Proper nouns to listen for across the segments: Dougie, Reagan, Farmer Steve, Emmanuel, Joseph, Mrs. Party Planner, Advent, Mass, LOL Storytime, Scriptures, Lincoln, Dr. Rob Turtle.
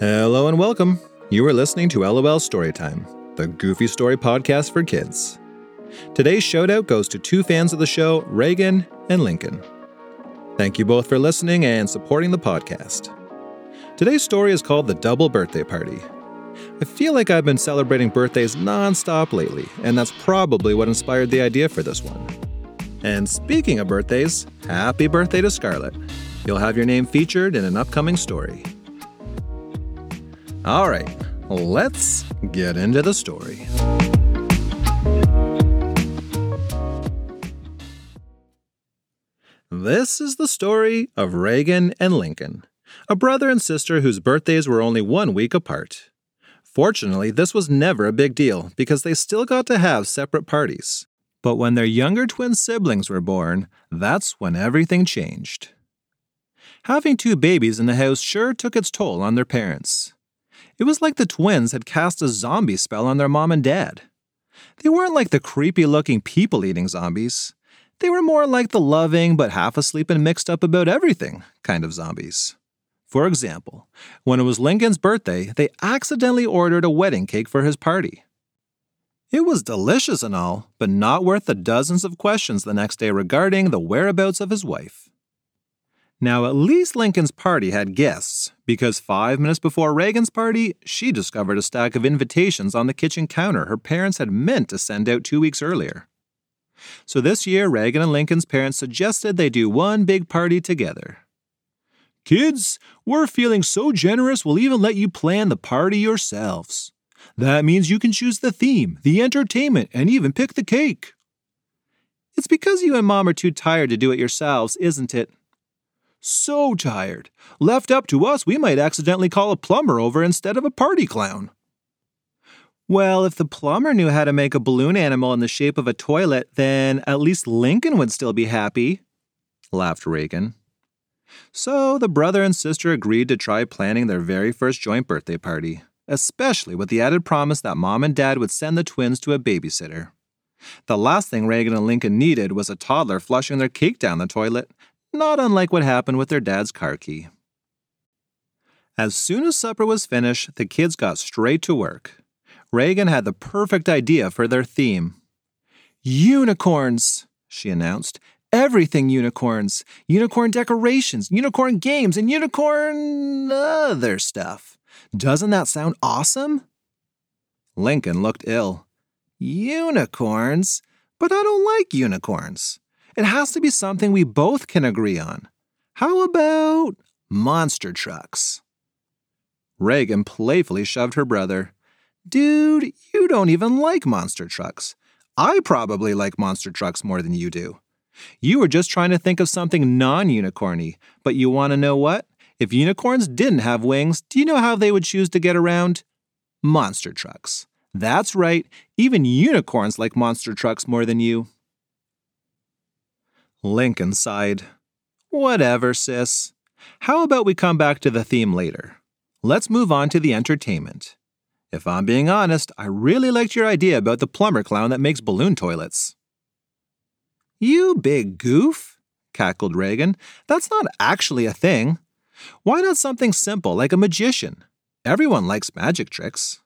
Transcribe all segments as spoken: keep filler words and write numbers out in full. Hello and welcome. You are listening to LOL Storytime, the goofy story podcast for kids. Today's shout-out goes to two fans of the show, Reagan and Lincoln. Thank you both for listening and supporting the podcast. Today's story is called The Double Birthday Party. I feel like I've been celebrating birthdays non-stop lately, and that's probably what inspired the idea for this one. And speaking of birthdays, happy birthday to Scarlett. You'll have your name featured in an upcoming story. All right, let's get into the story. This is the story of Reagan and Lincoln, a brother and sister whose birthdays were only one week apart. Fortunately, this was never a big deal because they still got to have separate parties. But when their younger twin siblings were born, that's when everything changed. Having two babies in the house sure took its toll on their parents. It was like the twins had cast a zombie spell on their mom and dad. They weren't like the creepy-looking people-eating zombies. They were more like the loving but half-asleep and mixed-up-about-everything kind of zombies. For example, when it was Lincoln's birthday, they accidentally ordered a wedding cake for his party. It was delicious and all, but not worth the dozens of questions the next day regarding the whereabouts of his wife. Now, at least Lincoln's party had guests, because five minutes before Reagan's party, she discovered a stack of invitations on the kitchen counter her parents had meant to send out two weeks earlier. So this year, Reagan and Lincoln's parents suggested they do one big party together. "Kids, we're feeling so generous we'll even let you plan the party yourselves. That means you can choose the theme, the entertainment, and even pick the cake." "It's because you and Mom are too tired to do it yourselves, isn't it?" "So tired. Left up to us, we might accidentally call a plumber over instead of a party clown." "Well, if the plumber knew how to make a balloon animal in the shape of a toilet, then at least Lincoln would still be happy," laughed Reagan. So the brother and sister agreed to try planning their very first joint birthday party, especially with the added promise that Mom and Dad would send the twins to a babysitter. The last thing Reagan and Lincoln needed was a toddler flushing their cake down the toilet, not unlike what happened with their dad's car key. As soon as supper was finished, the kids got straight to work. Reagan had the perfect idea for their theme. "Unicorns," she announced. "Everything unicorns. Unicorn decorations, unicorn games, and unicorn other stuff. Doesn't that sound awesome?" Lincoln looked ill. "Unicorns? But I don't like unicorns. It has to be something we both can agree on. How about monster trucks?" Reagan playfully shoved her brother. "Dude, you don't even like monster trucks. I probably like monster trucks more than you do. You were just trying to think of something non-unicorny, but you want to know what? If unicorns didn't have wings, do you know how they would choose to get around? Monster trucks. That's right, even unicorns like monster trucks more than you." Lincoln sighed. "Whatever, sis. How about we come back to the theme later? Let's move on to the entertainment. If I'm being honest, I really liked your idea about the plumber clown that makes balloon toilets." "You big goof," cackled Reagan. "That's not actually a thing. Why not something simple like a magician? Everyone likes magic tricks."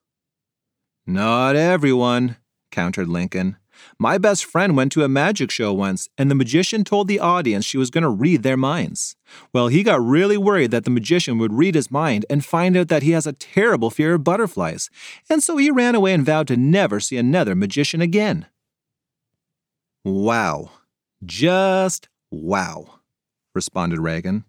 "Not everyone," countered Lincoln. "My best friend went to a magic show once, and the magician told the audience she was going to read their minds. Well, he got really worried that the magician would read his mind and find out that he has a terrible fear of butterflies, and so he ran away and vowed to never see another magician again." "Wow. Just wow," responded Reagan.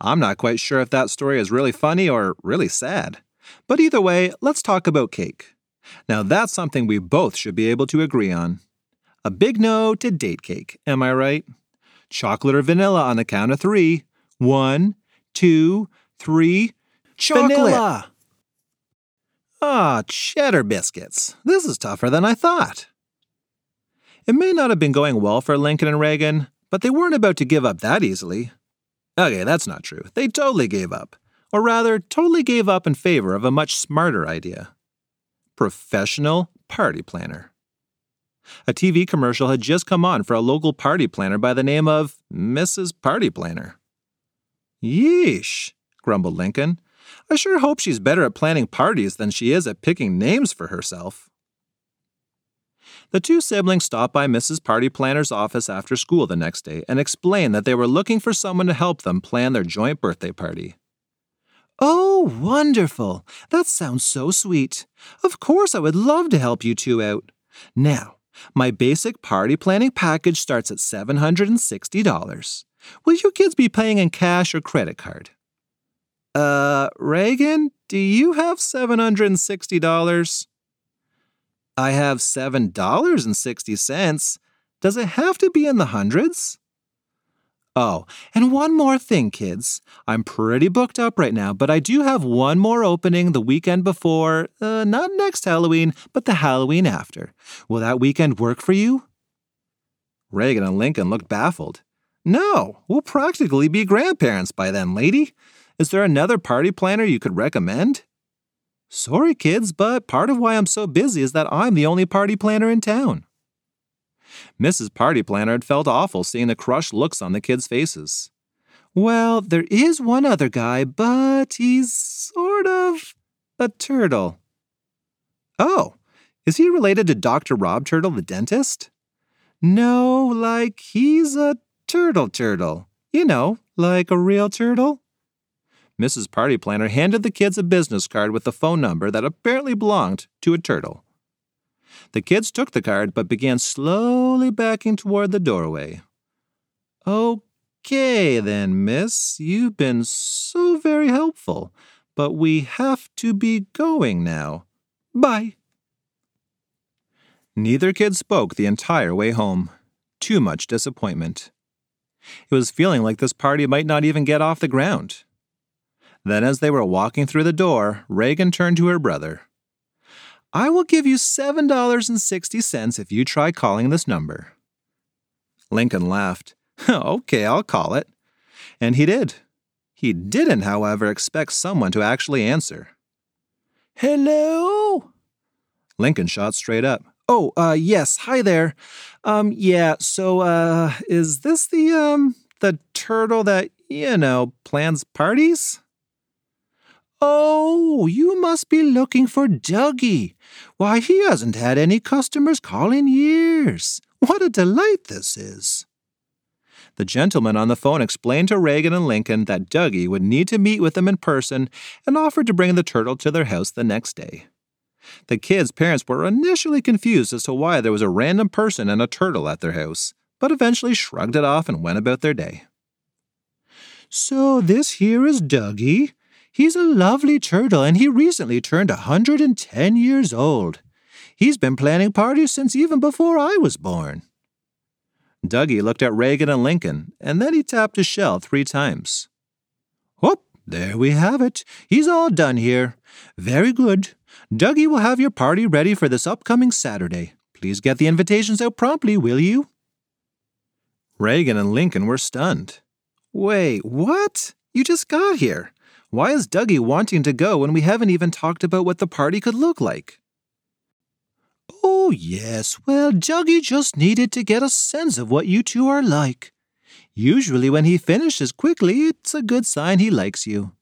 "I'm not quite sure if that story is really funny or really sad. But either way, let's talk about cake. Now that's something we both should be able to agree on. A big no to date cake, am I right? Chocolate or vanilla on the count of three. One, two, three. Chocolate! Vanilla. Ah, cheddar biscuits. This is tougher than I thought." It may not have been going well for Lincoln and Reagan, but they weren't about to give up that easily. Okay, that's not true. They totally gave up. Or rather, totally gave up in favor of a much smarter idea. Professional party planner. A T V commercial had just come on for a local party planner by the name of Missus Party Planner. "Yeesh," grumbled Lincoln. I sure hope she's better at planning parties than she is at picking names for herself. The two siblings stopped by Missus Party Planner's office after school the next day and explained that they were looking for someone to help them plan their joint birthday party. Oh, wonderful! That sounds so sweet. Of course I would love to help you two out. Now, my basic party planning package starts at seven hundred sixty dollars. Will you kids be paying in cash or credit card? Uh, Reagan, do you have seven hundred sixty dollars? I have seven dollars and sixty cents. Does it have to be in the hundreds? Oh, and one more thing, kids. I'm pretty booked up right now, but I do have one more opening the weekend before, uh, not next Halloween, but the Halloween after. Will that weekend work for you? Reagan and Lincoln looked baffled. No, we'll practically be grandparents by then, lady. Is there another party planner you could recommend? Sorry, kids, but part of why I'm so busy is that I'm the only party planner in town. Missus Party Planner had felt awful seeing the crushed looks on the kids' faces. Well, there is one other guy, but he's sort of a turtle. Oh, is he related to Doctor Rob Turtle, the dentist? No, like he's a turtle turtle. You know, like a real turtle. Missus Party Planner handed the kids a business card with a phone number that apparently belonged to a turtle. The kids took the card but began slowly backing toward the doorway. Okay then, miss, you've been so very helpful, but we have to be going now. Bye. Neither kid spoke the entire way home. Too much disappointment. It was feeling like this party might not even get off the ground. Then as they were walking through the door, Reagan turned to her brother. I will give you seven dollars and sixty cents if you try calling this number. Lincoln laughed. Okay, I'll call it. And he did. He didn't, however, expect someone to actually answer. Hello? Lincoln shot straight up. Oh, uh, yes, hi there. Um, yeah, so, uh, is this the, um, the turtle that, you know, plans parties? Oh, you must be looking for Dougie. Why, he hasn't had any customers call in years. What a delight this is. The gentleman on the phone explained to Reagan and Lincoln that Dougie would need to meet with them in person and offered to bring the turtle to their house the next day. The kids' parents were initially confused as to why there was a random person and a turtle at their house, but eventually shrugged it off and went about their day. So this here is Dougie. He's a lovely turtle, and he recently turned one hundred ten years old. He's been planning parties since even before I was born. Dougie looked at Reagan and Lincoln, and then he tapped his shell three times. Whoop, there we have it. He's all done here. Very good. Dougie will have your party ready for this upcoming Saturday. Please get the invitations out promptly, will you? Reagan and Lincoln were stunned. Wait, what? You just got here. Why is Dougie wanting to go when we haven't even talked about what the party could look like? Oh, yes, well, Dougie just needed to get a sense of what you two are like. Usually when he finishes quickly, it's a good sign he likes you.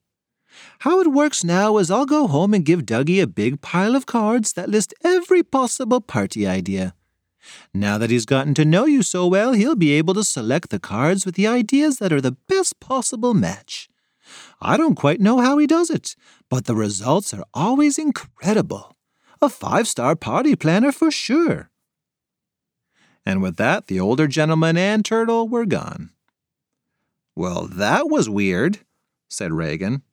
How it works now is I'll go home and give Dougie a big pile of cards that list every possible party idea. Now that he's gotten to know you so well, he'll be able to select the cards with the ideas that are the best possible match. I don't quite know how he does it, but the results are always incredible. A five-star party planner for sure. And with that, the older gentleman and turtle were gone. Well, that was weird, said Reagan.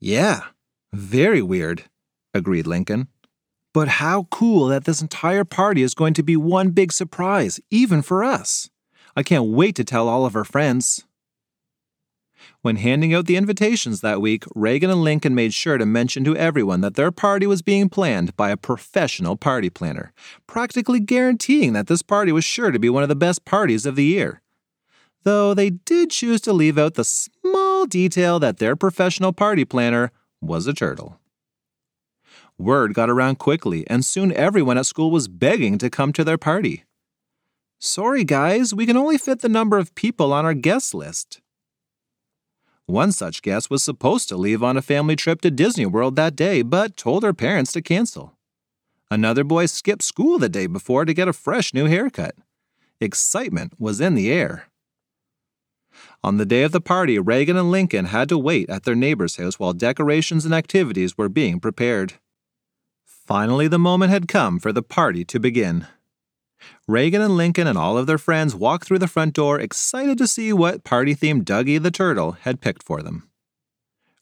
Yeah, very weird, agreed Lincoln. But how cool that this entire party is going to be one big surprise, even for us. I can't wait to tell all of our friends. When handing out the invitations that week, Reagan and Lincoln made sure to mention to everyone that their party was being planned by a professional party planner, practically guaranteeing that this party was sure to be one of the best parties of the year. Though they did choose to leave out the small detail that their professional party planner was a turtle. Word got around quickly, and soon everyone at school was begging to come to their party. Sorry, guys, we can only fit the number of people on our guest list. One such guest was supposed to leave on a family trip to Disney World that day, but told her parents to cancel. Another boy skipped school the day before to get a fresh new haircut. Excitement was in the air. On the day of the party, Reagan and Lincoln had to wait at their neighbor's house while decorations and activities were being prepared. Finally, the moment had come for the party to begin. Reagan and Lincoln and all of their friends walked through the front door, excited to see what party-themed Dougie the Turtle had picked for them.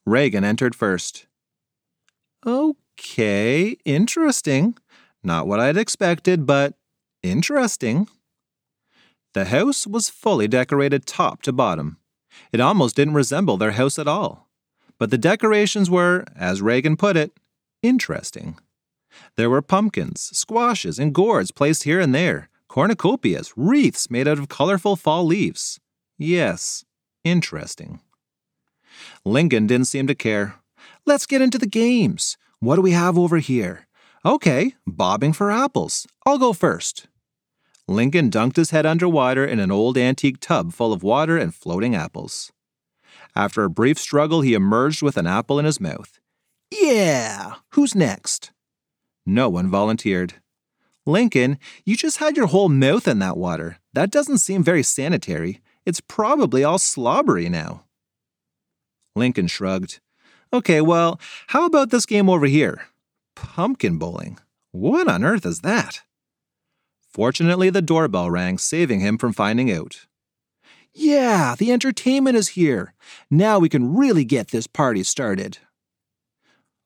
Reagan entered first. Okay, interesting. Not what I'd expected, but interesting. The house was fully decorated top to bottom. It almost didn't resemble their house at all. But the decorations were, as Reagan put it, interesting. There were pumpkins, squashes, and gourds placed here and there, cornucopias, wreaths made out of colorful fall leaves. Yes, interesting. Lincoln didn't seem to care. Let's get into the games. What do we have over here? Okay, bobbing for apples. I'll go first. Lincoln dunked his head underwater in an old antique tub full of water and floating apples. After a brief struggle, he emerged with an apple in his mouth. Yeah, who's next? No one volunteered. Lincoln, you just had your whole mouth in that water. That doesn't seem very sanitary. It's probably all slobbery now. Lincoln shrugged. Okay, well, how about this game over here? Pumpkin bowling. What on earth is that? Fortunately, the doorbell rang, saving him from finding out. Yeah, the entertainment is here. Now we can really get this party started.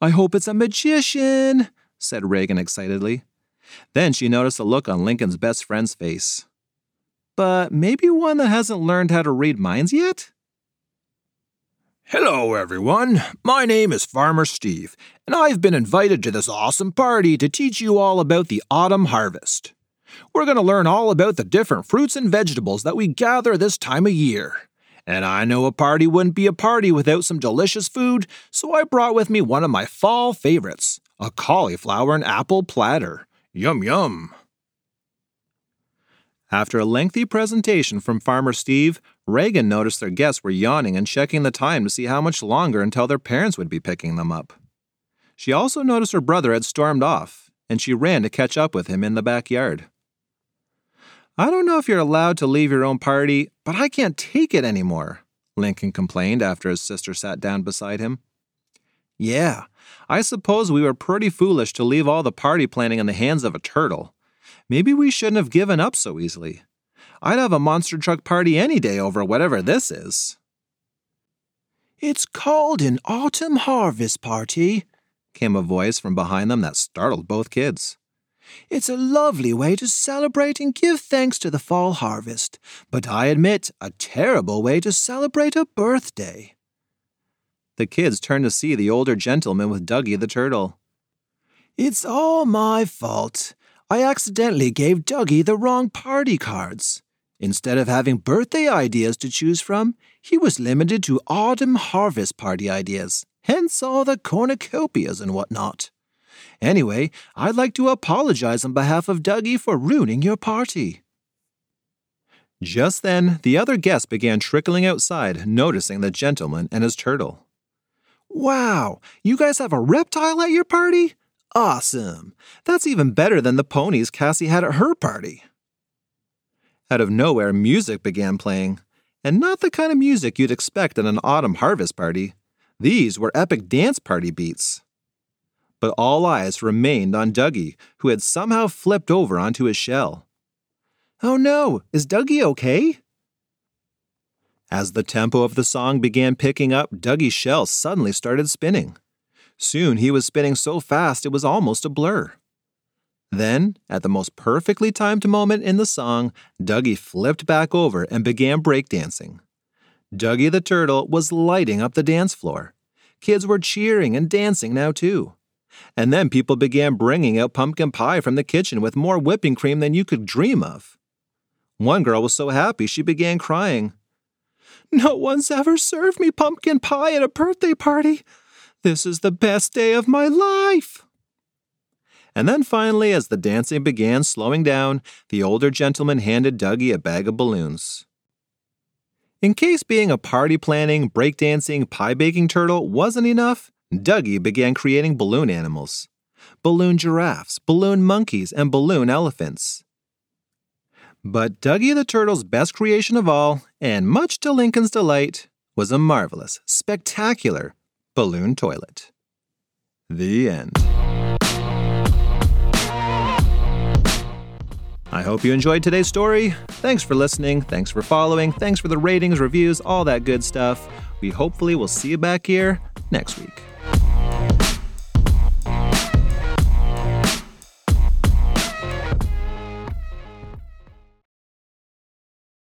I hope it's a magician, said Reagan excitedly. Then she noticed a look on Lincoln's best friend's face. But maybe one that hasn't learned how to read minds yet? Hello, everyone. My name is Farmer Steve, and I've been invited to this awesome party to teach you all about the autumn harvest. We're going to learn all about the different fruits and vegetables that we gather this time of year. And I know a party wouldn't be a party without some delicious food, so I brought with me one of my fall favorites. A cauliflower and apple platter. Yum, yum. After a lengthy presentation from Farmer Steve, Reagan noticed their guests were yawning and checking the time to see how much longer until their parents would be picking them up. She also noticed her brother had stormed off, and she ran to catch up with him in the backyard. I don't know if you're allowed to leave your own party, but I can't take it anymore, Lincoln complained after his sister sat down beside him. Yeah, I suppose we were pretty foolish to leave all the party planning in the hands of a turtle. Maybe we shouldn't have given up so easily. I'd have a monster truck party any day over whatever this is. It's called an autumn harvest party, came a voice from behind them that startled both kids. It's a lovely way to celebrate and give thanks to the fall harvest, but I admit, a terrible way to celebrate a birthday. The kids turned to see the older gentleman with Dougie the Turtle. It's all my fault. I accidentally gave Dougie the wrong party cards. Instead of having birthday ideas to choose from, he was limited to autumn harvest party ideas, hence all the cornucopias and whatnot. Anyway, I'd like to apologize on behalf of Dougie for ruining your party. Just then, the other guests began trickling outside, noticing the gentleman and his turtle. Wow, you guys have a reptile at your party? Awesome. That's even better than the ponies Cassie had at her party. Out of nowhere, music began playing, and not the kind of music you'd expect at an autumn harvest party. These were epic dance party beats. But all eyes remained on Dougie, who had somehow flipped over onto his shell. Oh no, is Dougie okay? As the tempo of the song began picking up, Dougie's shell suddenly started spinning. Soon he was spinning so fast it was almost a blur. Then, at the most perfectly timed moment in the song, Dougie flipped back over and began breakdancing. Dougie the Turtle was lighting up the dance floor. Kids were cheering and dancing now too. And then people began bringing out pumpkin pie from the kitchen with more whipping cream than you could dream of. One girl was so happy she began crying. No one's ever served me pumpkin pie at a birthday party. This is the best day of my life. And then finally, as the dancing began slowing down, the older gentleman handed Dougie a bag of balloons. In case being a party planning, breakdancing, pie-baking turtle wasn't enough, Dougie began creating balloon animals. Balloon giraffes, balloon monkeys, and balloon elephants. But Dougie the Turtle's best creation of all, and much to Lincoln's delight, was a marvelous, spectacular balloon toilet. The end. I hope you enjoyed today's story. Thanks for listening. Thanks for following. Thanks for the ratings, reviews, all that good stuff. We hopefully will see you back here next week.